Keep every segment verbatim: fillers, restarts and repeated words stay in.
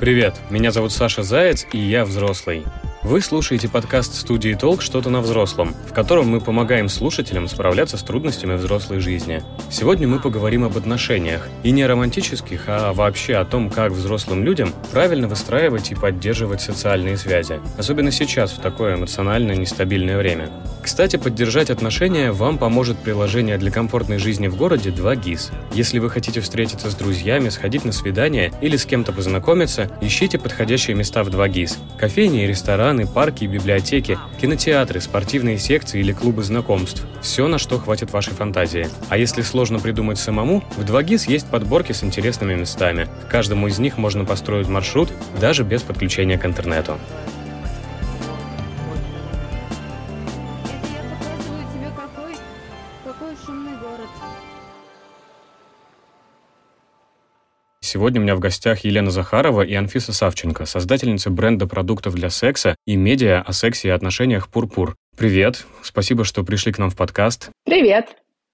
Привет, меня зовут Саша Заяц, и я взрослый. Вы слушаете подкаст студии «Толк. Что-то на взрослом», в котором мы помогаем слушателям справляться с трудностями взрослой жизни. Сегодня мы поговорим об отношениях, и не романтических, а вообще о том, как взрослым людям правильно выстраивать и поддерживать социальные связи, особенно сейчас, в такое эмоционально нестабильное время. Кстати, поддержать отношения вам поможет приложение для комфортной жизни в городе два джи ай эс. Если вы хотите встретиться с друзьями, сходить на свидание или с кем-то познакомиться, ищите подходящие места в два джи ай эс – кофейни и рестораны, парки и библиотеки, кинотеатры, спортивные секции или клубы знакомств. Все, на что хватит вашей фантазии. А если сложно придумать самому, в два джи ай эс есть подборки с интересными местами. К каждому из них можно построить маршрут, даже без подключения к интернету. Сегодня у меня в гостях Елена Захарова и Анфиса Савченко, создательницы бренда продуктов для секса и медиа о сексе и отношениях «Пур-Пур». Привет, спасибо, что пришли к нам в подкаст. Привет.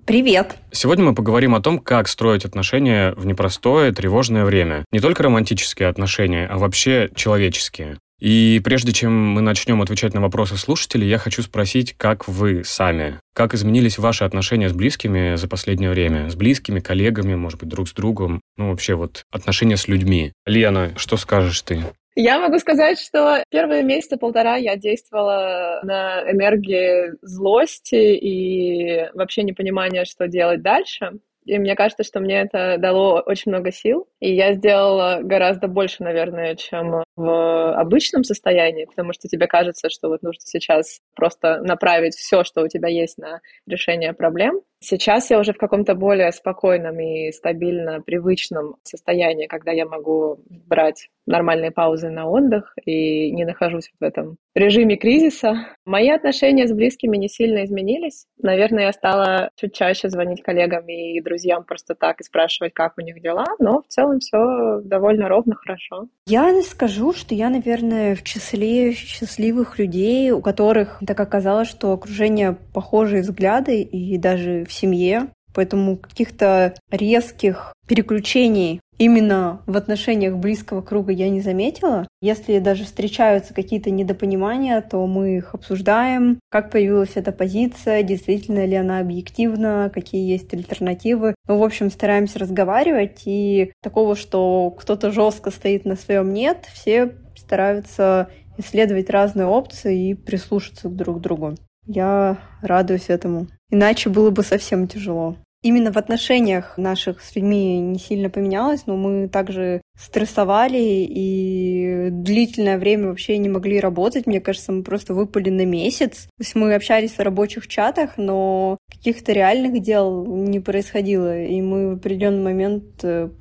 Привет. Сегодня мы поговорим о том, как строить отношения в непростое, тревожное время. Не только романтические отношения, а вообще человеческие. И прежде чем мы начнем отвечать на вопросы слушателей, я хочу спросить, как вы сами? Как изменились ваши отношения с близкими за последнее время? С близкими, коллегами, может быть, друг с другом? Ну, вообще вот отношения с людьми. Лена, что скажешь ты? Я могу сказать, что первые месяца полтора я действовала на энергии злости и вообще непонимания, что делать дальше. И мне кажется, что мне это дало очень много сил. И я сделала гораздо больше, наверное, чем в обычном состоянии, потому что тебе кажется, что вот нужно сейчас просто направить все, что у тебя есть, на решение проблем. Сейчас я уже в каком-то более спокойном и стабильно привычном состоянии, когда я могу брать нормальные паузы на отдых и не нахожусь в этом режиме кризиса. Мои отношения с близкими не сильно изменились. Наверное, я стала чуть чаще звонить коллегам и друзьям просто так и спрашивать, как у них дела, но в целом все довольно ровно, хорошо. Я скажу, что я, наверное, в числе счастливых людей, у которых так оказалось, что окружение похожие взгляды и даже в семье, поэтому каких-то резких переключений именно в отношениях близкого круга я не заметила. Если даже встречаются какие-то недопонимания, то мы их обсуждаем, как появилась эта позиция, действительно ли она объективна, какие есть альтернативы. Мы, в общем, стараемся разговаривать, и такого, что кто-то жестко стоит на своем, нет. Все стараются исследовать разные опции и прислушаться друг к другу. Я радуюсь этому. Иначе было бы совсем тяжело. Именно в отношениях наших с людьми не сильно поменялось, но мы также стрессовали и длительное время вообще не могли работать. Мне кажется, мы просто выпали на месяц. То есть мы общались в рабочих чатах, но каких-то реальных дел не происходило. И мы в определенный момент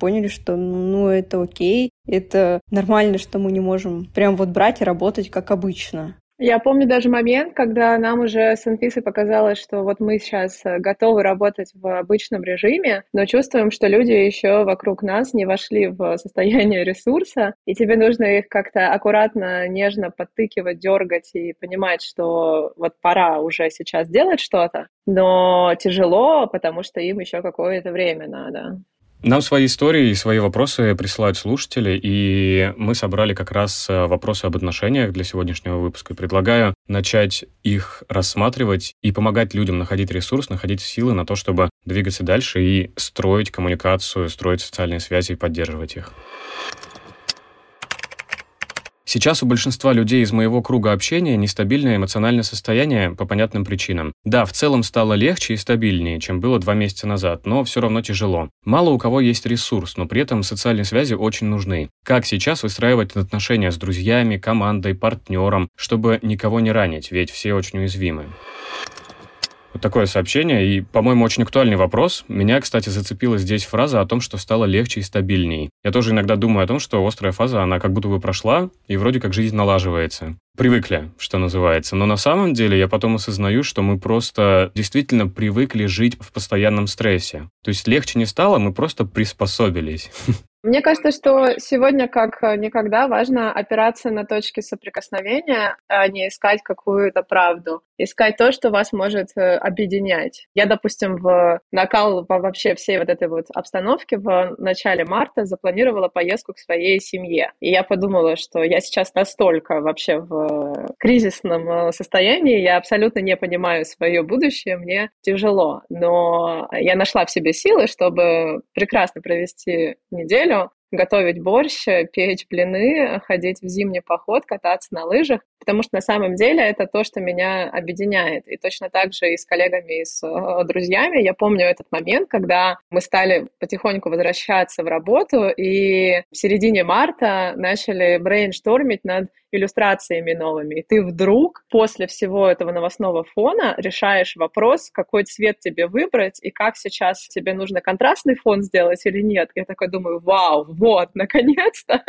поняли, что ну это окей, это нормально, что мы не можем прям вот брать и работать как обычно. Я помню даже момент, когда нам уже с Анфисой показалось, что вот мы сейчас готовы работать в обычном режиме, но чувствуем, что люди еще вокруг нас не вошли в состояние ресурса, и тебе нужно их как-то аккуратно, нежно подтыкивать, дергать и понимать, что вот пора уже сейчас делать что-то, но тяжело, потому что им еще какое-то время надо. Нам свои истории и свои вопросы присылают слушатели, и мы собрали как раз вопросы об отношениях для сегодняшнего выпуска. Предлагаю начать их рассматривать и помогать людям находить ресурс, находить силы на то, чтобы двигаться дальше и строить коммуникацию, строить социальные связи и поддерживать их. Сейчас у большинства людей из моего круга общения нестабильное эмоциональное состояние по понятным причинам. Да, в целом стало легче и стабильнее, чем было два месяца назад, но все равно тяжело. Мало у кого есть ресурс, но при этом социальные связи очень нужны. Как сейчас выстраивать отношения с друзьями, командой, партнером, чтобы никого не ранить, ведь все очень уязвимы. Вот такое сообщение, и, по-моему, очень актуальный вопрос. Меня, кстати, зацепила здесь фраза о том, что стало легче и стабильней. Я тоже иногда думаю о том, что острая фаза, она как будто бы прошла, и вроде как жизнь налаживается. Привыкли, что называется. Но на самом деле я потом осознаю, что мы просто действительно привыкли жить в постоянном стрессе. То есть легче не стало, мы просто приспособились. Мне кажется, что сегодня как никогда важно опираться на точки соприкосновения, а не искать какую-то правду. Искать то, что вас может объединять. Я, допустим, в накал вообще всей вот этой вот обстановки в начале марта запланировала поездку к своей семье. И я подумала, что я сейчас настолько вообще в кризисном состоянии, я абсолютно не понимаю свое будущее, мне тяжело. Но я нашла в себе силы, чтобы прекрасно провести неделю, готовить борщ, печь блины, ходить в зимний поход, кататься на лыжах, потому что на самом деле это то, что меня объединяет. И точно так же и с коллегами, и с друзьями. Я помню этот момент, когда мы стали потихоньку возвращаться в работу, и в середине марта начали брейнштормить над иллюстрациями новыми. И ты вдруг после всего этого новостного фона решаешь вопрос, какой цвет тебе выбрать, и как сейчас тебе нужно контрастный фон сделать или нет. Я такой думаю, вау, вот, наконец-то!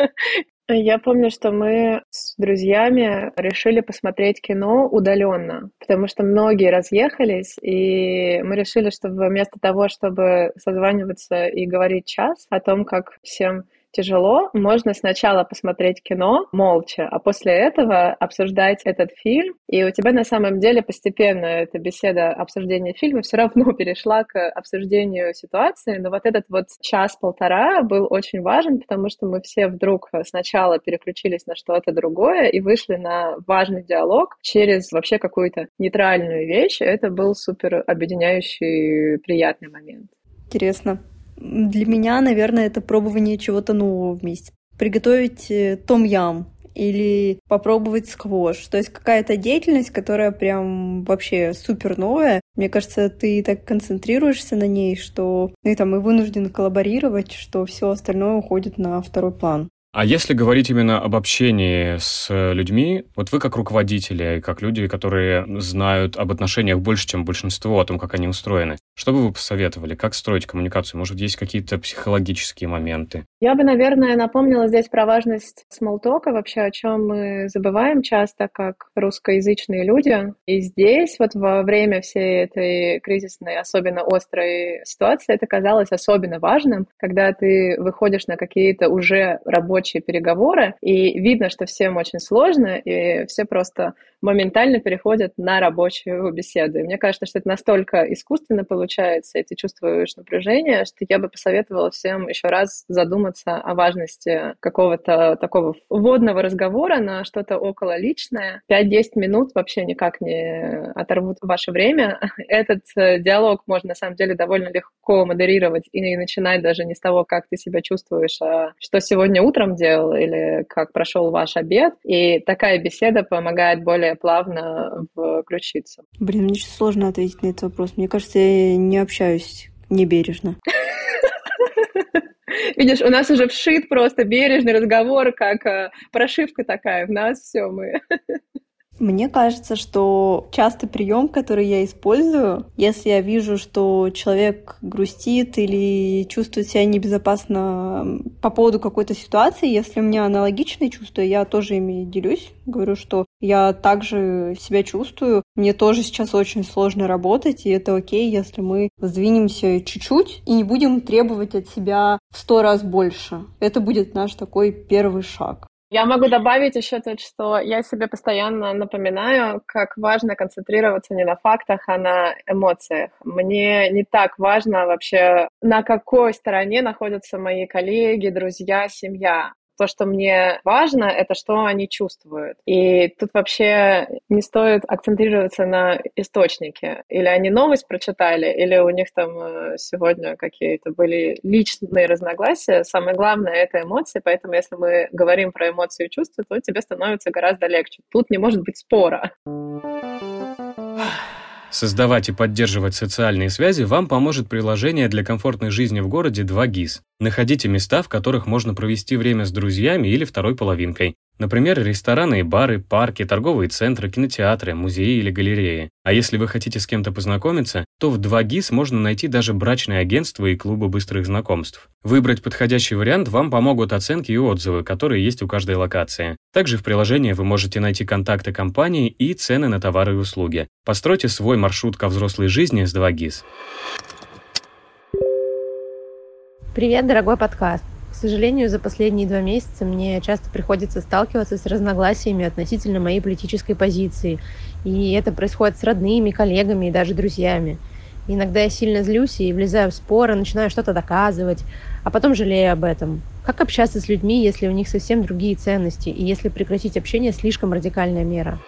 Я помню, что мы с друзьями решили посмотреть кино удаленно, потому что многие разъехались, и мы решили, что вместо того, чтобы созваниваться и говорить час о том, как всем тяжело, можно сначала посмотреть кино молча, а после этого обсуждать этот фильм. И у тебя на самом деле постепенно эта беседа обсуждения фильма все равно перешла к обсуждению ситуации. Но вот этот вот час-полтора был очень важен, потому что мы все вдруг сначала переключились на что-то другое и вышли на важный диалог через вообще какую-то нейтральную вещь. Это был супер объединяющий, приятный момент. Интересно. Для меня, наверное, это пробование чего-то нового вместе. Приготовить том-ям или попробовать сквош. То есть какая-то деятельность, которая прям вообще супер новая. Мне кажется, ты так концентрируешься на ней, что ну, и, там, и вынужден коллаборировать, что все остальное уходит на второй план. А если говорить именно об общении с людьми, вот вы как руководители, как люди, которые знают об отношениях больше, чем большинство, о том, как они устроены, что бы вы посоветовали, как строить коммуникацию? Может, есть какие-то психологические моменты? Я бы, наверное, напомнила здесь про важность смоллтока, вообще о чем мы забываем часто, как русскоязычные люди. И здесь вот во время всей этой кризисной, особенно острой ситуации, это казалось особенно важным, когда ты выходишь на какие-то уже рабочие переговоры, и видно, что всем очень сложно, и все просто моментально переходят на рабочую беседу. И мне кажется, что это настолько искусственно получается, и ты чувствуешь напряжение, что я бы посоветовала всем еще раз задуматься о важности какого-то такого вводного разговора на что-то окололичное. пять-десять минут вообще никак не оторвут ваше время. Этот диалог можно, на самом деле, довольно легко модерировать и начинать даже не с того, как ты себя чувствуешь, а что сегодня утром делал или как прошел ваш обед, и такая беседа помогает более плавно включиться. Блин, мне сейчас сложно ответить на этот вопрос. Мне кажется, я не общаюсь небережно. Видишь, у нас уже вшит просто бережный разговор, как прошивка такая. В нас все мы... Мне кажется, что частый прием, который я использую, если я вижу, что человек грустит или чувствует себя небезопасно по поводу какой-то ситуации, если у меня аналогичные чувства, я тоже ими делюсь, говорю, что я также себя чувствую, мне тоже сейчас очень сложно работать, и это окей, если мы сдвинемся чуть-чуть и не будем требовать от себя в сто раз больше. Это будет наш такой первый шаг. Я могу добавить еще то, что я себе постоянно напоминаю, как важно концентрироваться не на фактах, а на эмоциях. Мне не так важно вообще, на какой стороне находятся мои коллеги, друзья, семья. то, что мне важно, это что они чувствуют. И тут вообще не стоит акцентрироваться на источнике. Или они новость прочитали, или у них там сегодня какие-то были личные разногласия. Самое главное — это эмоции, поэтому если мы говорим про эмоции и чувства, то тебе становится гораздо легче. Тут не может быть спора. Создавать и поддерживать социальные связи вам поможет приложение для комфортной жизни в городе два джи ай эс. Находите места, в которых можно провести время с друзьями или второй половинкой. Например, рестораны и бары, парки, торговые центры, кинотеатры, музеи или галереи. А если вы хотите с кем-то познакомиться, то в два джи ай эс можно найти даже брачные агентства и клубы быстрых знакомств. Выбрать подходящий вариант вам помогут оценки и отзывы, которые есть у каждой локации. Также в приложении вы можете найти контакты компании и цены на товары и услуги. Постройте свой маршрут ко взрослой жизни с два джи ай эс. Привет, дорогой подкаст. К сожалению, за последние два месяца мне часто приходится сталкиваться с разногласиями относительно моей политической позиции. И это происходит с родными, коллегами и даже друзьями. Иногда я сильно злюсь и влезаю в споры, начинаю что-то доказывать, а потом жалею об этом. Как общаться с людьми, если у них совсем другие ценности, и если прекратить общение — слишком радикальная мера?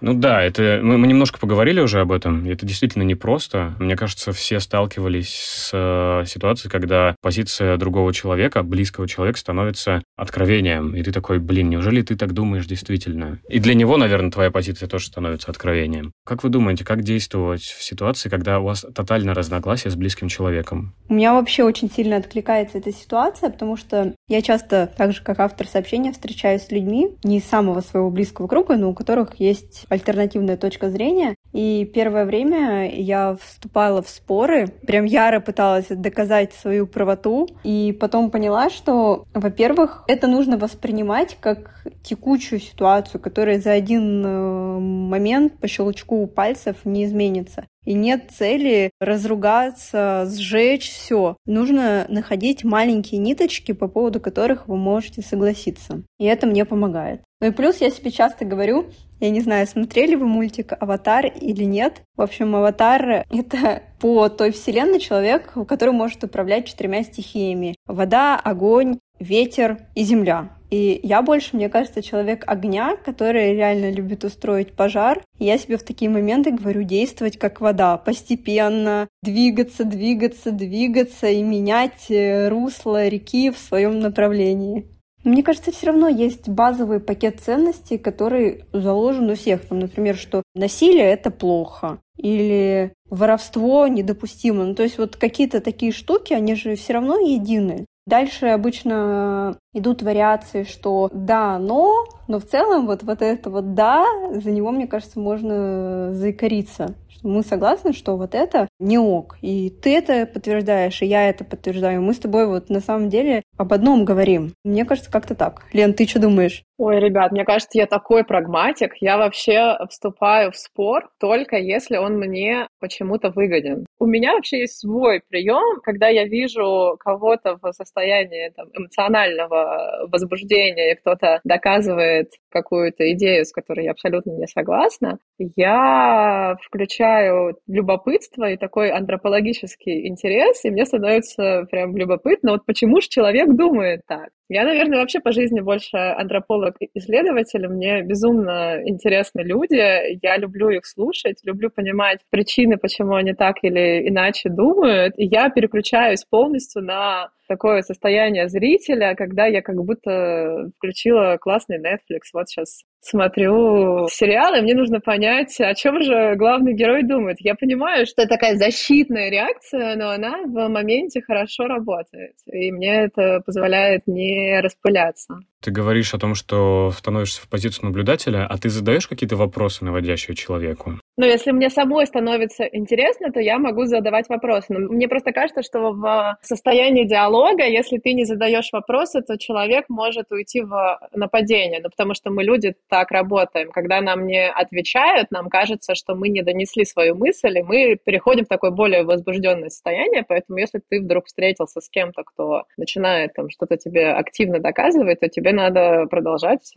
Ну да, это мы, мы немножко поговорили уже об этом. Это действительно непросто. Мне кажется, все сталкивались с э, ситуацией, когда позиция другого человека, близкого человека, становится откровением. И ты такой: блин, неужели ты так думаешь действительно? И для него, наверное, твоя позиция тоже становится откровением. Как вы думаете, как действовать в ситуации, когда у вас тотальное разногласие с близким человеком? У меня вообще очень сильно откликается эта ситуация, потому что я часто, так же как автор сообщения, встречаюсь с людьми не из самого своего близкого круга, но у которых есть альтернативная точка зрения. И первое время я вступала в споры, прям яро пыталась доказать свою правоту. И потом поняла, что, во-первых, это нужно воспринимать как текучую ситуацию, которая за один момент по щелчку пальцев не изменится. И нет цели разругаться, сжечь все. Нужно находить маленькие ниточки, по поводу которых вы можете согласиться. И это мне помогает. Ну и плюс я себе часто говорю, я не знаю, смотрели вы мультик «Аватар» или нет. В общем, «Аватар» — это по той вселенной человек, который может управлять четырьмя стихиями. Вода, огонь, ветер и земля. И я больше, мне кажется, человек огня, который реально любит устроить пожар. И я себе в такие моменты говорю действовать как вода, постепенно двигаться, двигаться, двигаться и менять русло реки в своем направлении. Мне кажется, все равно есть базовый пакет ценностей, который заложен у всех. Там, например, что насилие — это плохо, или воровство недопустимо. Ну, то есть вот какие-то такие штуки, они же все равно едины. Дальше обычно идут вариации, что да, но, но в целом вот, вот это вот да, за него, мне кажется, можно заикариться. Что мы согласны, что вот это не ок. И ты это подтверждаешь, и я это подтверждаю. Мы с тобой вот на самом деле об одном говорим. Мне кажется, как-то так. Лен, ты что думаешь? Ой, ребят, мне кажется, я такой прагматик. Я вообще вступаю в спор только если он мне почему-то выгоден. У меня вообще есть свой прием, когда я вижу кого-то в состоянии там, эмоционального возбуждения, и кто-то доказывает какую-то идею, с которой я абсолютно не согласна, я включаю любопытство и такой антропологический интерес, и мне становится прям любопытно, вот почему же человек думает так. Я, наверное, вообще по жизни больше антрополог-исследователь. Мне безумно интересны люди. Я люблю их слушать, люблю понимать причины, почему они так или иначе думают. И я переключаюсь полностью на такое состояние зрителя, когда я как будто включила классный Netflix. Вот сейчас смотрю сериал, и мне нужно понять, о чем же главный герой думает. Я понимаю, что это такая защитная реакция, но она в моменте хорошо работает. И мне это позволяет не распыляться. Ты говоришь о том, что становишься в позицию наблюдателя, а ты задаешь какие-то вопросы, наводящие человеку? Ну, если мне самой становится интересно, то я могу задавать вопросы. Но мне просто кажется, что в состоянии диалога, если ты не задаешь вопросы, то человек может уйти в нападение, ну, потому что мы люди так работаем. Когда нам не отвечают, нам кажется, что мы не донесли свою мысль, и мы переходим в такое более возбужденное состояние. Поэтому если ты вдруг встретился с кем-то, кто начинает там что-то тебе активно доказывать, то тебе надо продолжать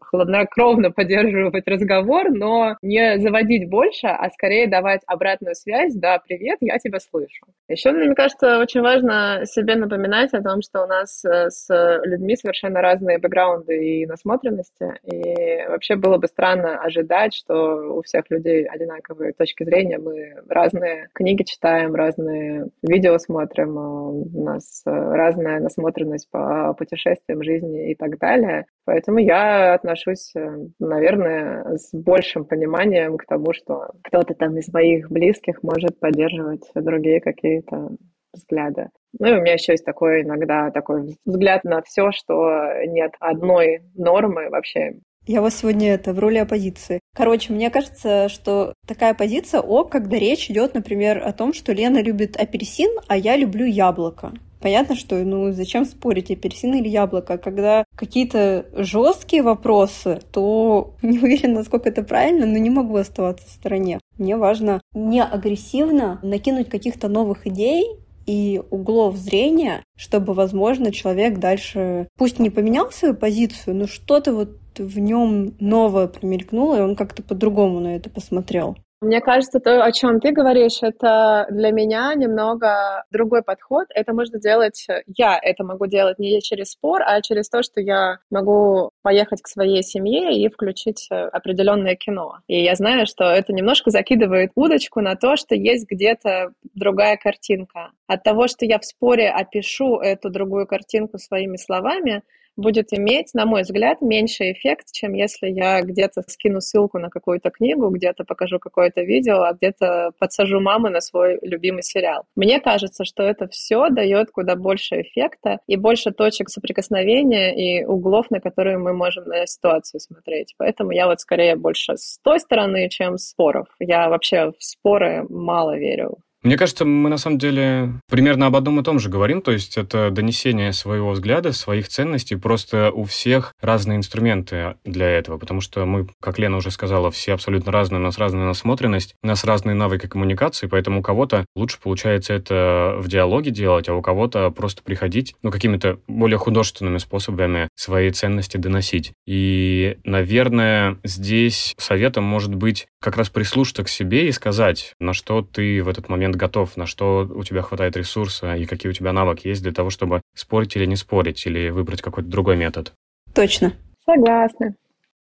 хладнокровно поддерживать разговор, но не заводить больше, а скорее давать обратную связь. Да, привет, я тебя слышу. Еще, мне кажется, очень важно себе напоминать о том, что у нас с людьми совершенно разные бэкграунды и насмотренности, и вообще было бы странно ожидать, что у всех людей одинаковые точки зрения, мы разные книги читаем, разные видео смотрим, у нас разная насмотренность по путешествиям, жизни и так далее. Поэтому я отношусь, наверное, с большим пониманием к тому, что кто-то там из моих близких может поддерживать другие какие-то взгляды. Ну и у меня еще есть такой иногда такой взгляд на все, что нет одной нормы вообще. Я вас сегодня это в роли оппозиции. Короче, мне кажется, что такая позиция ок, когда речь идет, например, о том, что Лена любит апельсин, а я люблю яблоко. Понятно, что, ну, зачем спорить, апельсин или яблоко? Когда какие-то жесткие вопросы, то не уверена, насколько это правильно, но не могу оставаться в стороне. Мне важно не агрессивно накинуть каких-то новых идей и углов зрения, чтобы, возможно, человек дальше, пусть не поменял свою позицию, но что-то вот в нем новое промелькнуло, и он как-то по-другому на это посмотрел. Мне кажется, то, о чем ты говоришь, это для меня немного другой подход. Это можно делать, я это могу делать не через спор, а через то, что я могу поехать к своей семье и включить определенное кино. И я знаю, что это немножко закидывает удочку на то, что есть где-то другая картинка. От того, что я в споре опишу эту другую картинку своими словами, будет иметь, на мой взгляд, меньший эффект, чем если я где-то скину ссылку на какую-то книгу, где-то покажу какое-то видео, а где-то подсажу маму на свой любимый сериал. Мне кажется, что это все дает куда больше эффекта и больше точек соприкосновения и углов, на которые мы можем на ситуацию смотреть. Поэтому я вот скорее больше с той стороны, чем споров. Я вообще в споры мало верю. Мне кажется, мы на самом деле примерно об одном и том же говорим, то есть это донесение своего взгляда, своих ценностей, просто у всех разные инструменты для этого, потому что мы, как Лена уже сказала, все абсолютно разные, у нас разная насмотренность, у нас разные навыки коммуникации, поэтому у кого-то лучше получается это в диалоге делать, а у кого-то просто приходить, ну, какими-то более художественными способами свои ценности доносить. И, наверное, здесь советом может быть как раз прислушаться к себе и сказать, на что ты в этот момент готов, на что у тебя хватает ресурса и какие у тебя навыки есть для того, чтобы спорить или не спорить, или выбрать какой-то другой метод. Точно. Согласна.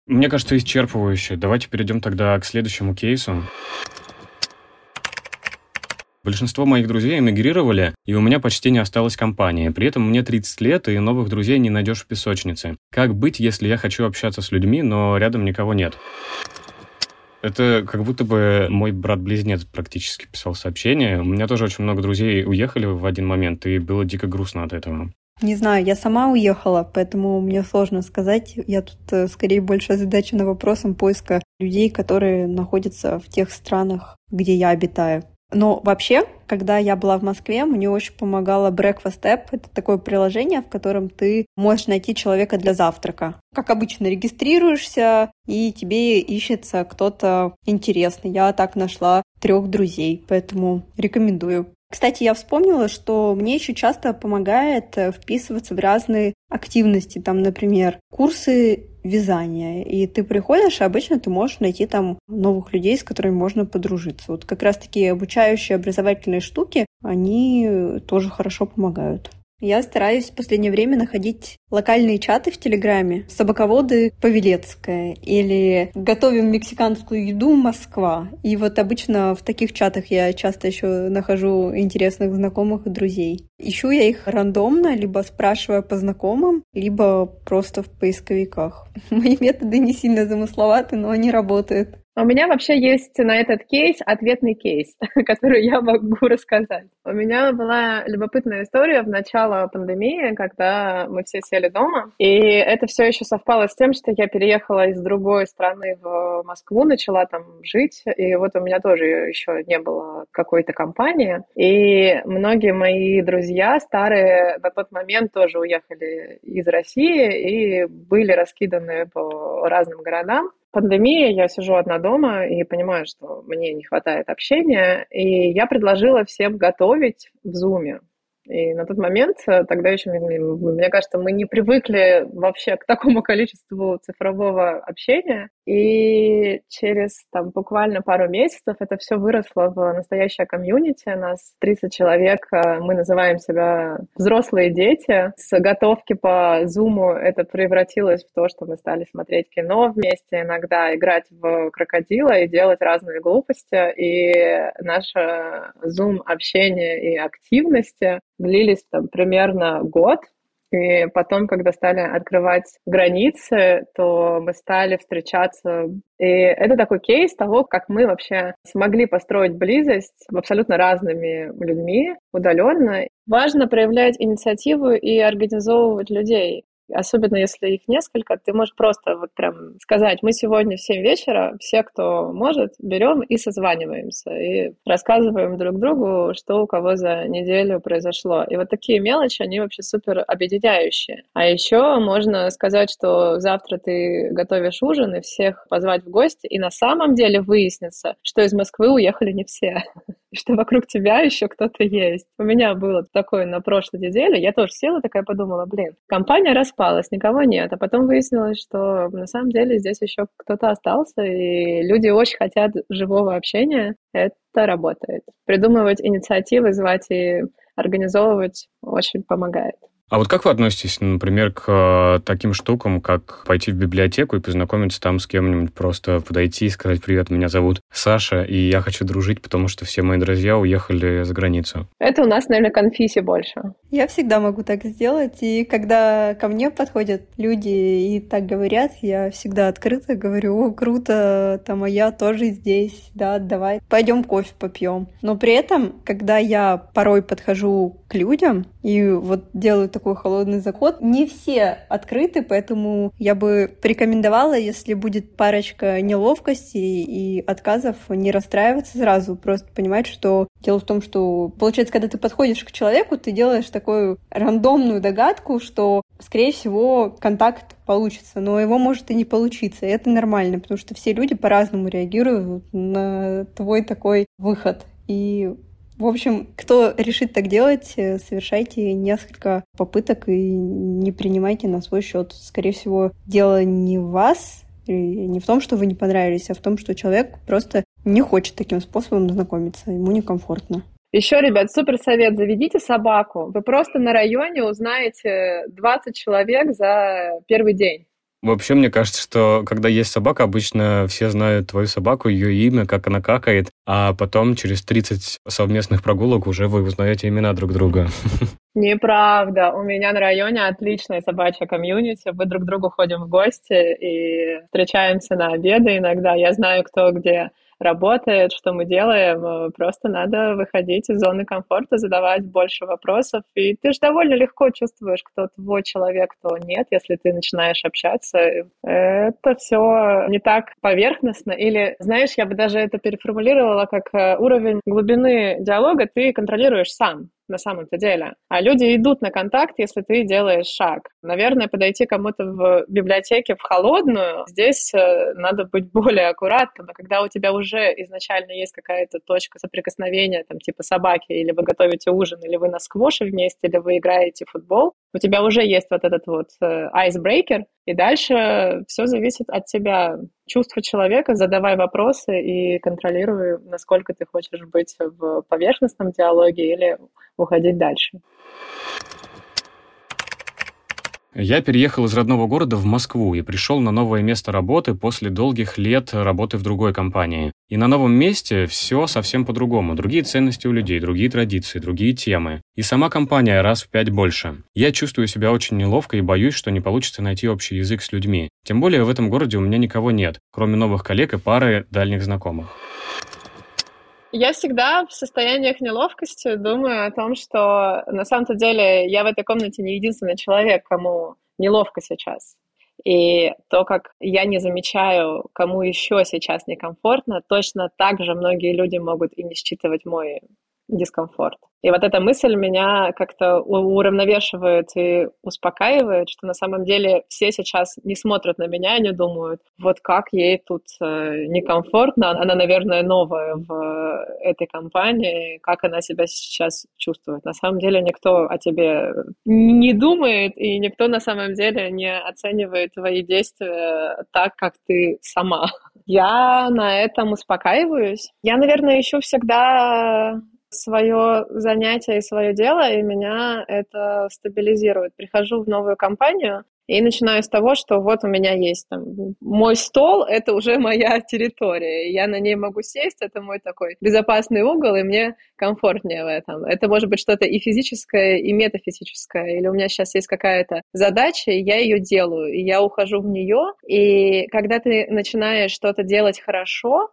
Мне кажется, исчерпывающе. Давайте перейдем тогда к следующему кейсу. Большинство моих друзей эмигрировали, и у меня почти не осталось компании. При этом мне тридцать лет, и новых друзей не найдешь в песочнице. Как быть, если я хочу общаться с людьми, но рядом никого нет? Это как будто бы мой брат-близнец практически писал сообщение. У меня тоже очень много друзей уехали в один момент, и было дико грустно от этого. Не знаю, я сама уехала, поэтому мне сложно сказать. Я тут скорее больше озадачена вопросом поиска людей, которые находятся в тех странах, где я обитаю. Но вообще, когда я была в Москве, мне очень помогало Breakfast App. Это такое приложение, в котором ты можешь найти человека для завтрака. Как обычно, регистрируешься, и тебе ищется кто-то интересный. Я так нашла трех друзей, поэтому рекомендую. Кстати, я вспомнила, что мне еще часто помогает вписываться в разные активности. Там, например, курсы вязания. И ты приходишь, и обычно ты можешь найти там новых людей, с которыми можно подружиться. Вот как раз такие обучающие, образовательные штуки, они тоже хорошо помогают. Я стараюсь в последнее время находить локальные чаты в Телеграме. Собаководы Павелецкая или «Готовим мексиканскую еду Москва». И вот обычно в таких чатах я часто еще нахожу интересных знакомых и друзей. Ищу я их рандомно, либо спрашивая по знакомым, либо просто в поисковиках. Мои методы не сильно замысловаты, но они работают. У меня вообще есть на этот кейс ответный кейс, который я могу рассказать. У меня была любопытная история в начало пандемии, когда мы все сели дома, и это все еще совпало с тем, что я переехала из другой страны в Москву, начала там жить, и вот у меня тоже еще не было какой-то компании, и многие мои друзья старые на тот момент тоже уехали из России и были раскиданы по разным городам. Пандемия, я сижу одна дома и понимаю, что мне не хватает общения, и я предложила всем готовить в Zoom. И на тот момент, тогда еще, мне кажется, мы не привыкли вообще к такому количеству цифрового общения, и через там, буквально пару месяцев это все выросло в настоящее комьюнити, нас тридцать человек, мы называем себя взрослые дети, с готовки по Zoom это превратилось в то, что мы стали смотреть кино вместе, иногда играть в крокодила и делать разные глупости, и наше Zoom общение и активности длились там примерно год, и потом, когда стали открывать границы, то мы стали встречаться. И это такой кейс того, как мы вообще смогли построить близость с абсолютно разными людьми удаленно. Важно проявлять инициативу и организовывать людей. Особенно если их несколько, ты можешь просто вот прям сказать, мы сегодня в семь вечера, все, кто может, берем и созваниваемся, и рассказываем друг другу, что у кого за неделю произошло. И вот такие мелочи, они вообще супер объединяющие. А еще можно сказать, что завтра ты готовишь ужин, и всех позвать в гости, и на самом деле выяснится, что из Москвы уехали не все, что вокруг тебя еще кто-то есть. У меня было такое на прошлой неделе, я тоже села такая, подумала, блин, компания распалась, никого нет. А потом выяснилось, что на самом деле здесь еще кто-то остался, и люди очень хотят живого общения. Это работает. Придумывать инициативы, звать и организовывать очень помогает. А вот как вы относитесь, например, к таким штукам, как пойти в библиотеку и познакомиться там с кем-нибудь, просто подойти и сказать: «Привет, меня зовут Саша, и я хочу дружить, потому что все мои друзья уехали за границу»? Это у нас, наверное, конфиси больше. Я всегда могу так сделать, и когда ко мне подходят люди и так говорят, я всегда открыто говорю: «О, круто, там, а я тоже здесь, да, давай, пойдем кофе попьем». Но при этом, когда я порой подхожу к людям и вот делаю такое, такой холодный заход. Не все открыты, поэтому я бы порекомендовала, если будет парочка неловкостей и отказов, не расстраиваться сразу, просто понимать, что дело в том, что, получается, когда ты подходишь к человеку, ты делаешь такую рандомную догадку, что, скорее всего, контакт получится, но его может и не получиться, и это нормально, потому что все люди по-разному реагируют на твой такой выход, и в общем, кто решит так делать, совершайте несколько попыток и не принимайте на свой счет. Скорее всего, дело не в вас, не в том, что вы не понравились, а в том, что человек просто не хочет таким способом знакомиться, ему некомфортно. Еще, ребят, супер совет. Заведите собаку. Вы просто на районе узнаете двадцать человек за первый день. Вообще, мне кажется, что когда есть собака, обычно все знают твою собаку, ее имя, как она какает, а потом через тридцать совместных прогулок уже вы узнаете имена друг друга. Неправда. У меня на районе отличная собачья комьюнити. Мы друг к другу ходим в гости и встречаемся на обеды иногда. Я знаю, кто где работает, что мы делаем. Просто надо выходить из зоны комфорта, задавать больше вопросов. И ты же довольно легко чувствуешь, кто твой человек, кто нет, если ты начинаешь общаться. Это все не так поверхностно. Или, знаешь, я бы даже это переформулировала как уровень глубины диалога ты контролируешь сам на самом-то деле. А люди идут на контакт, если ты делаешь шаг. Наверное, подойти кому-то в библиотеке в холодную, здесь надо быть более аккуратным. А когда у тебя уже изначально есть какая-то точка соприкосновения, там, типа собаки, или вы готовите ужин, или вы на сквоше вместе, или вы играете в футбол, у тебя уже есть вот этот вот айсбрейкер, и дальше все зависит от тебя. Чувства человека, задавай вопросы и контролируй, насколько ты хочешь быть в поверхностном диалоге или уходить дальше. Я переехал из родного города в Москву и пришел на новое место работы после долгих лет работы в другой компании. И на новом месте все совсем по-другому. Другие ценности у людей, другие традиции, другие темы. И сама компания раз в пять больше. Я чувствую себя очень неловко и боюсь, что не получится найти общий язык с людьми. Тем более в этом городе у меня никого нет, кроме новых коллег и пары дальних знакомых. Я всегда в состояниях неловкости думаю о том, что на самом-то деле я в этой комнате не единственный человек, кому неловко сейчас. И то, как я не замечаю, кому еще сейчас некомфортно, точно так же многие люди могут и не считывать мой дискомфорт. И вот эта мысль меня как-то уравновешивает и успокаивает, что на самом деле все сейчас не смотрят на меня и не думают, вот как ей тут некомфортно, она, наверное, новая в этой компании, как она себя сейчас чувствует. На самом деле никто о тебе не думает, и никто на самом деле не оценивает твои действия так, как ты сама. Я на этом успокаиваюсь. Я, наверное, ищу всегда свое занятие и свое дело, и меня это стабилизирует. Прихожу в новую компанию и начинаю с того, что вот у меня есть там мой стол, это уже моя территория, я на ней могу сесть, это мой такой безопасный угол, и мне комфортнее в этом. Это может быть что-то и физическое, и метафизическое, или у меня сейчас есть какая-то задача, и я ее делаю, и я ухожу в нее, и когда ты начинаешь что-то делать хорошо,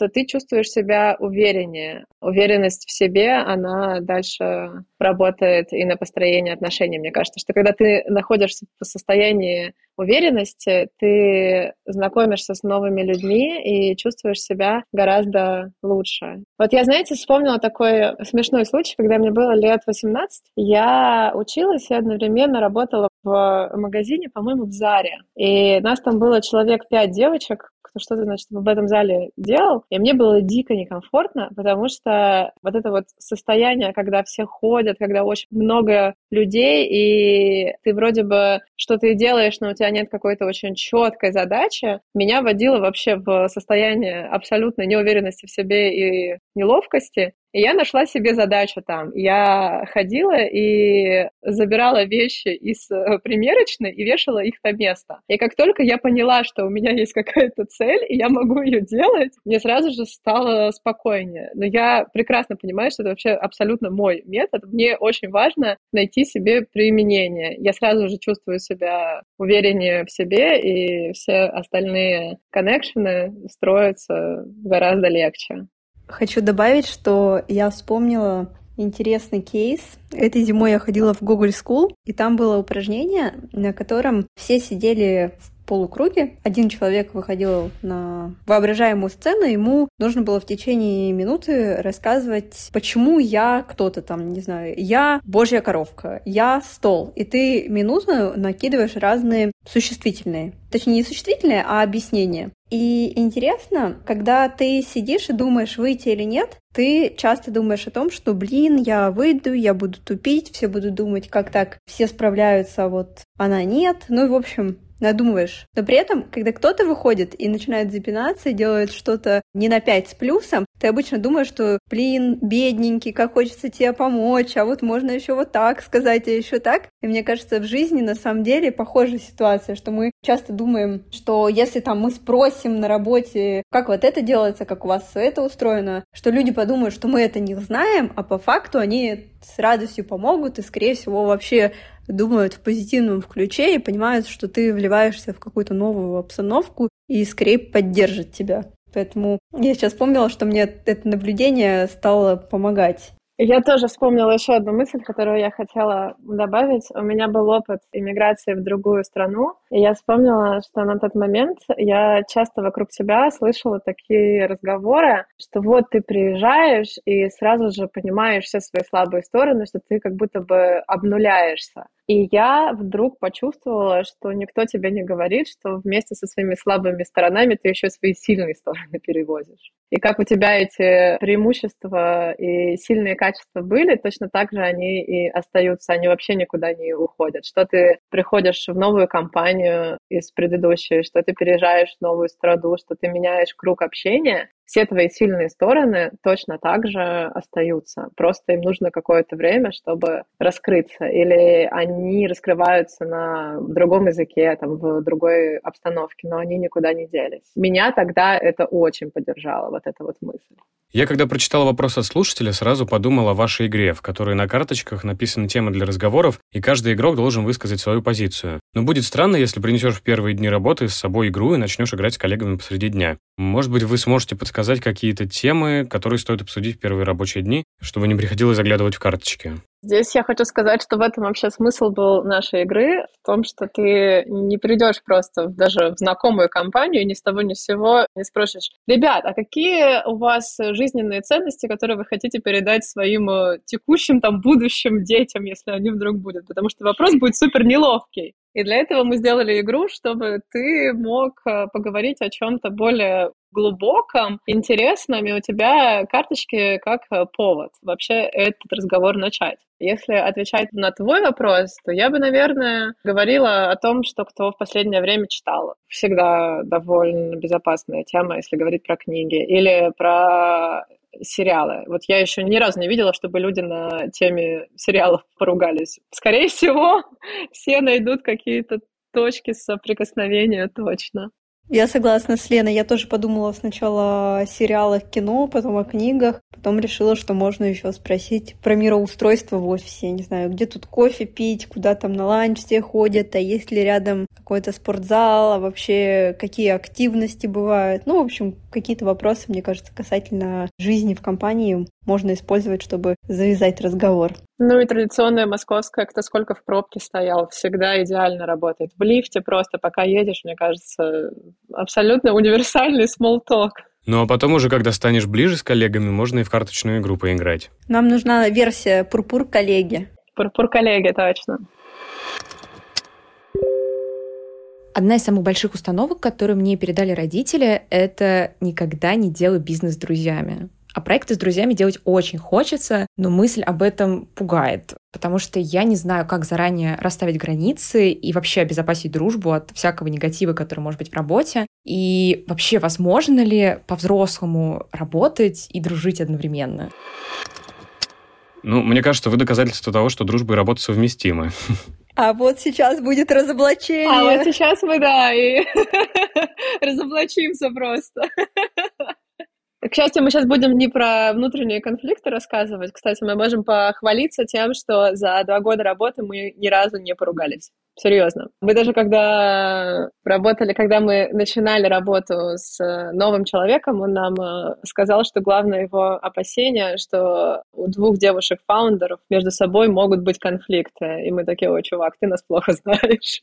то ты чувствуешь себя увереннее. Уверенность в себе, она дальше работает и на построение отношений. Мне кажется, что когда ты находишься в состоянии уверенности, ты знакомишься с новыми людьми и чувствуешь себя гораздо лучше. Вот я, знаете, вспомнила такой смешной случай, когда мне было лет восемнадцать. Я училась и одновременно работала в магазине, по-моему, в Заре. И нас там было человек пять девочек, кто что-то, значит, в этом зале делал. И мне было дико некомфортно, потому что вот это вот состояние, когда все ходят, когда очень много людей, и ты вроде бы что-то и делаешь, но у тебя нет какой-то очень четкой задачи, меня вводило вообще в состояние абсолютной неуверенности в себе и неловкости. И я нашла себе задачу там. Я ходила и забирала вещи из примерочной и вешала их на место. И как только я поняла, что у меня есть какая-то цель, и я могу ее делать, мне сразу же стало спокойнее. Но я прекрасно понимаю, что это вообще абсолютно мой метод. Мне очень важно найти себе применение. Я сразу же чувствую себя увереннее в себе, и все остальные коннекшены строятся гораздо легче. Хочу добавить, что я вспомнила интересный кейс. Этой зимой я ходила в Google School, и там было упражнение, на котором все сидели в полукруге. Один человек выходил на воображаемую сцену, ему нужно было в течение минуты рассказывать, почему я кто-то там, не знаю, я божья коровка, я стол. И ты минуту накидываешь разные существительные. Точнее, не существительные, а объяснения. И интересно, когда ты сидишь и думаешь, выйти или нет, ты часто думаешь о том, что, блин, я выйду, я буду тупить, все будут думать, как так, все справляются, а вот она нет. Ну и, в общем, надумываешь. Но при этом, когда кто-то выходит и начинает запинаться, и делает что-то не на пять с плюсом, ты обычно думаешь, что, блин, бедненький, как хочется тебе помочь, а вот можно еще вот так сказать, а еще так. И мне кажется, в жизни на самом деле похожая ситуация, что мы часто думаем, что если там мы спросим на работе, как вот это делается, как у вас это устроено, что люди подумают, что мы это не знаем, а по факту они с радостью помогут и, скорее всего, вообще думают в позитивном ключе и понимают, что ты вливаешься в какую-то новую обстановку и скорее поддержит тебя. Поэтому я сейчас вспомнила, что мне это наблюдение стало помогать. Я тоже вспомнила еще одну мысль, которую я хотела добавить. У меня был опыт иммиграции в другую страну, и я вспомнила, что на тот момент я часто вокруг себя слышала такие разговоры, что вот ты приезжаешь и сразу же понимаешь все свои слабые стороны, что ты как будто бы обнуляешься. И я вдруг почувствовала, что никто тебе не говорит, что вместе со своими слабыми сторонами ты еще свои сильные стороны перевозишь. И как у тебя эти преимущества и сильные качества были, точно так же они и остаются, они вообще никуда не уходят. Что ты приходишь в новую компанию из предыдущей, что ты переезжаешь в новую страну, что ты меняешь круг общения, все твои сильные стороны точно так же остаются. Просто им нужно какое-то время, чтобы раскрыться. Или они раскрываются на другом языке, там, в другой обстановке, но они никуда не делись. Меня тогда это очень поддержало, вот эта вот мысль. Я, когда прочитал вопрос от слушателя, сразу подумал о вашей игре, в которой на карточках написаны темы для разговоров, и каждый игрок должен высказать свою позицию. Но будет странно, если принесешь в первые дни работы с собой игру и начнешь играть с коллегами посреди дня. Может быть, вы сможете подсказать какие-то темы, которые стоит обсудить в первые рабочие дни, чтобы не приходилось заглядывать в карточки. Здесь я хочу сказать, что в этом вообще смысл был нашей игры, в том, что ты не придешь просто даже в знакомую компанию, ни с того ни с сего не спросишь: ребят, а какие у вас жизненные ценности, которые вы хотите передать своим текущим, там, будущим детям, если они вдруг будут? Потому что вопрос будет супер неловкий. И для этого мы сделали игру, чтобы ты мог поговорить о чем-то более глубоком, интересном, и у тебя карточки как повод вообще этот разговор начать. Если отвечать на твой вопрос, то я бы, наверное, говорила о том, что кто в последнее время читал. Всегда довольно безопасная тема, если говорить про книги или про сериалы. Вот я еще ни разу не видела, чтобы люди на теме сериалов поругались. Скорее всего, все найдут какие-то точки соприкосновения точно. Я согласна с Леной. Я тоже подумала сначала о сериалах, кино, потом о книгах. Потом решила, что можно еще спросить про мироустройство в офисе. Я не знаю, где тут кофе пить, куда там на ланч все ходят, а есть ли рядом какой-то спортзал, а вообще какие активности бывают. Ну, в общем, какие-то вопросы, мне кажется, касательно жизни в компании можно использовать, чтобы завязать разговор. Ну и традиционная московская, кто сколько в пробке стоял, всегда идеально работает. В лифте просто, пока едешь, мне кажется, абсолютно универсальный small talk. Ну а потом уже, когда станешь ближе с коллегами, можно и в карточную игру поиграть. Нам нужна версия «Пур-Пур, коллеги». «Пур-Пур, коллеги», точно. Одна из самых больших установок, которую мне передали родители, это «никогда не делай бизнес с друзьями». А проекты с друзьями делать очень хочется, но мысль об этом пугает, потому что я не знаю, как заранее расставить границы и вообще обезопасить дружбу от всякого негатива, который может быть в работе. И вообще, возможно ли по-взрослому работать и дружить одновременно? Ну, мне кажется, вы доказательство того, что дружба и работа совместимы. А вот сейчас будет разоблачение. А вот сейчас мы, да, и разоблачимся просто. К счастью, мы сейчас будем не про внутренние конфликты рассказывать. Кстати, мы можем похвалиться тем, что за два года работы мы ни разу не поругались. Серьезно. Мы даже когда работали, когда мы начинали работу с новым человеком, он нам сказал, что главное его опасение, что у двух девушек-фаундеров между собой могут быть конфликты. И мы такие: о, чувак, ты нас плохо знаешь.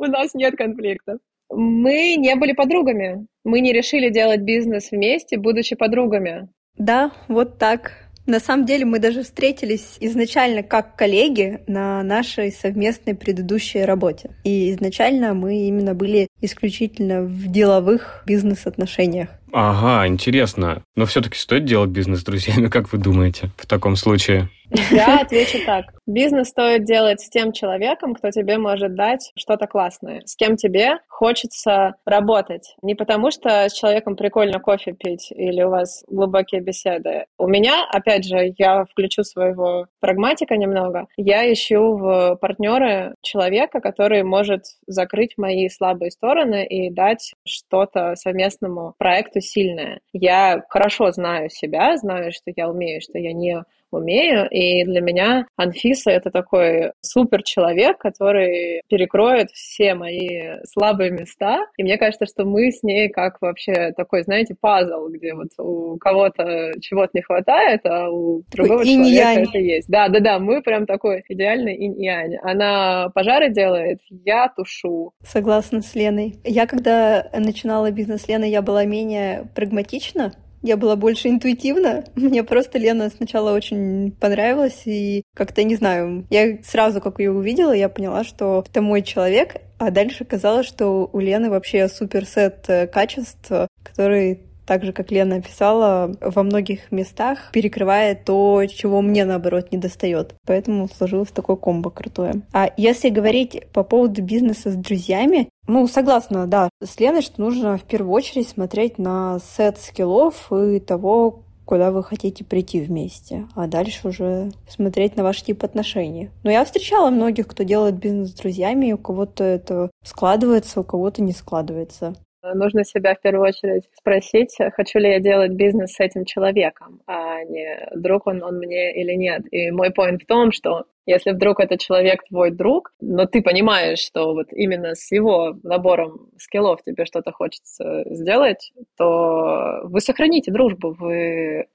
У нас нет конфликтов. Мы не были подругами. Мы не решили делать бизнес вместе, будучи подругами. Да, вот так. На самом деле мы даже встретились изначально как коллеги на нашей совместной предыдущей работе. И изначально мы именно были исключительно в деловых бизнес-отношениях. Ага, интересно. Но все-таки стоит делать бизнес с друзьями, как вы думаете, в таком случае? Я отвечу так. Бизнес стоит делать с тем человеком, кто тебе может дать что-то классное, с кем тебе хочется работать. Не потому, что с человеком прикольно кофе пить или у вас глубокие беседы. У меня, опять же, я включу своего прагматика немного. Я ищу в партнеры человека, который может закрыть мои слабые стороны и дать что-то совместному проекту сильное. Я хорошо знаю себя, знаю, что я умею, что я не... умею, и для меня Анфиса — это такой суперчеловек, который перекроет все мои слабые места, и мне кажется, что мы с ней как вообще такой, знаете, пазл, где вот у кого-то чего-то не хватает, а у другого инь-янь. Человека это есть. Да-да-да, мы прям такой идеальный инь-янь. Она пожары делает, я тушу. Согласна с Леной. Я, когда начинала бизнес с Леной, я была менее прагматична. Я была больше интуитивна. Мне просто Лена сначала очень понравилась, и как-то, не знаю, я сразу, как ее увидела, я поняла, что это мой человек, а дальше казалось, что у Лены вообще суперсет качеств, которые так же, как Лена описала, во многих местах перекрывая то, чего мне, наоборот, не достает. Поэтому сложилось такое комбо крутое. А если говорить по поводу бизнеса с друзьями, ну, согласна, да, с Леной, что нужно в первую очередь смотреть на сет скиллов и того, куда вы хотите прийти вместе, а дальше уже смотреть на ваш тип отношений. Но я встречала многих, кто делает бизнес с друзьями, и у кого-то это складывается, у кого-то не складывается. Нужно себя в первую очередь спросить, хочу ли я делать бизнес с этим человеком, а не друг он, он мне или нет. И мой поинт в том, что если вдруг этот человек твой друг, но ты понимаешь, что вот именно с его набором скиллов тебе что-то хочется сделать, то вы сохраните дружбу, вы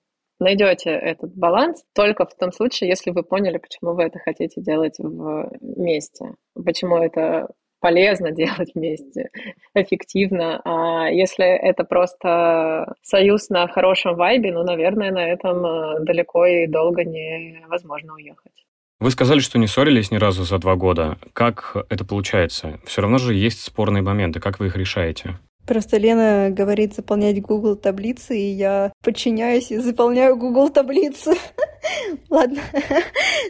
найдете этот баланс только в том случае, если вы поняли, почему вы это хотите делать вместе, почему это полезно делать вместе, эффективно. А если это просто союз на хорошем вайбе, ну, наверное, на этом далеко и долго невозможно уехать. Вы сказали, что не ссорились ни разу за два года. Как это получается? Все равно же есть спорные моменты. Как вы их решаете? Просто Лена говорит заполнять Google таблицы, и я подчиняюсь и заполняю Google таблицы. Ладно.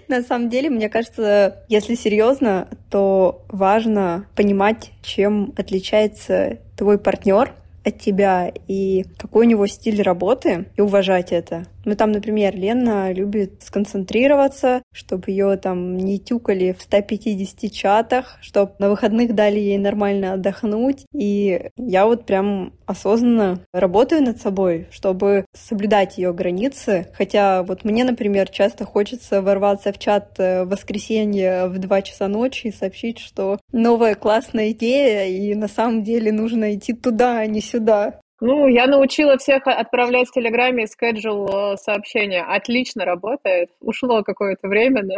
На самом деле, мне кажется, если серьезно, то важно понимать, чем отличается твой партнер от тебя и какой у него стиль работы, и уважать это. Ну, там, например, Лена любит сконцентрироваться, чтобы ее там не тюкали в ста пятидесяти чатах, чтобы на выходных дали ей нормально отдохнуть. И я вот прям осознанно работаю над собой, чтобы соблюдать ее границы. Хотя вот мне, например, часто хочется ворваться в чат в воскресенье в два часа ночи и сообщить, что новая классная идея, и на самом деле нужно идти туда, а не сюда. Ну, я научила всех отправлять в Телеграме и скеджул сообщения. Отлично работает. Ушло какое-то время на,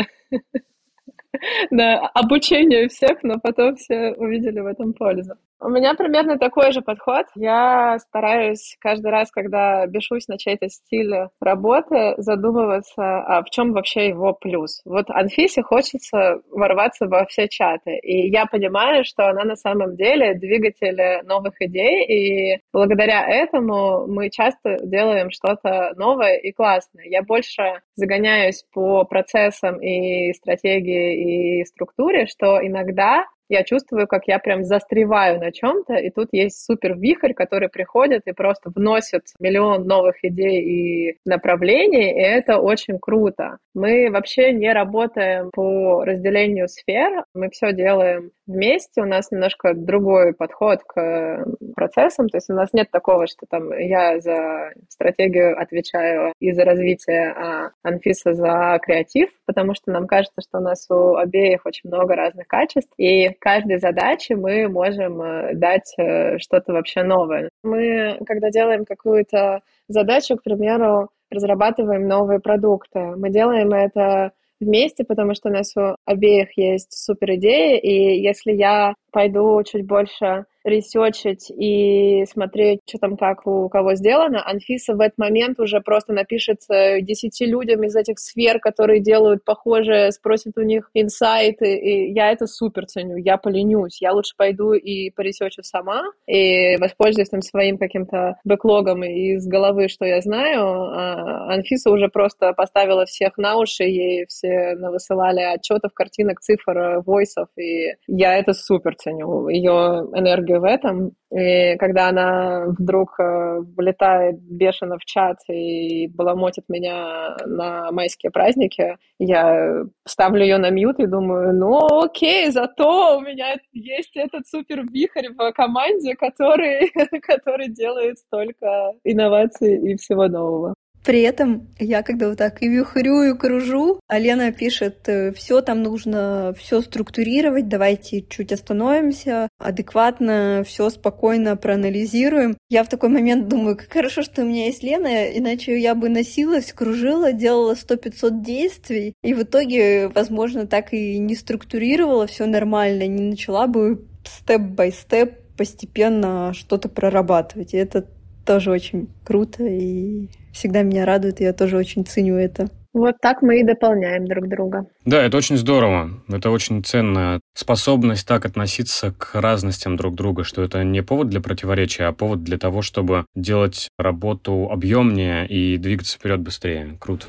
на обучение всех, но потом все увидели в этом пользу. У меня примерно такой же подход. Я стараюсь каждый раз, когда бешусь на чей-то стиль работы, задумываться, а в чем вообще его плюс. Вот Анфисе хочется ворваться во все чаты. И я понимаю, что она на самом деле двигатель новых идей. И благодаря этому мы часто делаем что-то новое и классное. Я больше загоняюсь по процессам и стратегии, и структуре, что иногда я чувствую, как я прям застреваю на чем-то, и тут есть супер вихрь, который приходит и просто вносит миллион новых идей и направлений, и это очень круто. Мы вообще не работаем по разделению сфер, мы все делаем вместе, у нас немножко другой подход к процессам, то есть у нас нет такого, что там я за стратегию отвечаю и за развитие, а Анфиса за креатив, потому что нам кажется, что у нас у обеих очень много разных качеств, и в каждой задаче мы можем дать что-то вообще новое. Мы, когда делаем какую-то задачу, к примеру, разрабатываем новые продукты, мы делаем это вместе, потому что у нас у обеих есть супер идеи, и если я пойду чуть больше ресерчить и смотреть, что там как у кого сделано, Анфиса в этот момент уже просто напишет десяти людям из этих сфер, которые делают похожее, спросит у них инсайты, и я это супер ценю, я поленюсь, я лучше пойду и поресерчу сама, и воспользуюсь там своим каким-то бэклогом из головы, что я знаю. А Анфиса уже просто поставила всех на уши, ей все навысылали отчетов, картинок, цифр, войсов, и я это супер ценю, ее энергию в этом, и когда она вдруг влетает бешено в чат и баламотит меня на майские праздники, я ставлю ее на мьют и думаю, ну окей, зато у меня есть этот супер вихрь в команде, который, который делает столько инноваций и всего нового. При этом я когда вот так и вихрю, и кружу, а Лена пишет, все там нужно, все структурировать, давайте чуть остановимся, адекватно, все спокойно проанализируем. Я в такой момент думаю, как хорошо, что у меня есть Лена, иначе я бы носилась, кружила, делала сто пятьсот действий, и в итоге, возможно, так и не структурировала все нормально, не начала бы степ-бай-степ постепенно что-то прорабатывать. И это тоже очень круто, и всегда меня радует, и я тоже очень ценю это. Вот так мы и дополняем друг друга. Да, это очень здорово. Это очень ценная способность так относиться к разностям друг друга, что это не повод для противоречия, а повод для того, чтобы делать работу объемнее и двигаться вперед быстрее. Круто.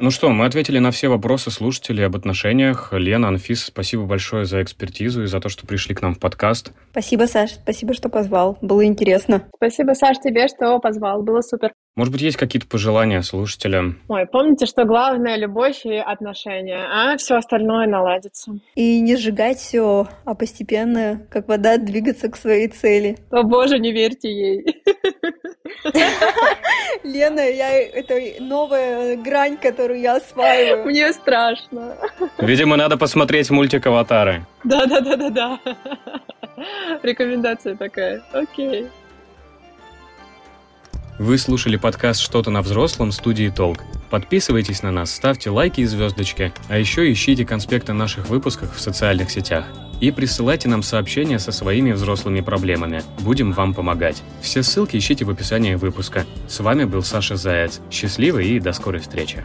Ну что, мы ответили на все вопросы слушателей об отношениях. Лена, Анфиса, спасибо большое за экспертизу и за то, что пришли к нам в подкаст. Спасибо, Саш, спасибо, что позвал. Было интересно. Спасибо, Саш, тебе, что позвал. Было супер. Может быть, есть какие-то пожелания слушателям? Ой, помните, что главное — любовь и отношения, а все остальное наладится. И не сжигать все, а постепенно, как вода, двигаться к своей цели. О боже, не верьте ей. Лена, это новая грань, которую я осваиваю. Мне страшно. Видимо, надо посмотреть мультик «Аватары». Да-да-да-да-да. Рекомендация такая. Окей. Вы слушали подкаст «Что-то на взрослом» студии «Толк». Подписывайтесь на нас, ставьте лайки и звездочки, а еще ищите конспекты наших выпусков в социальных сетях. И присылайте нам сообщения со своими взрослыми проблемами. Будем вам помогать. Все ссылки ищите в описании выпуска. С вами был Саша Заяц. Счастливо и до скорой встречи.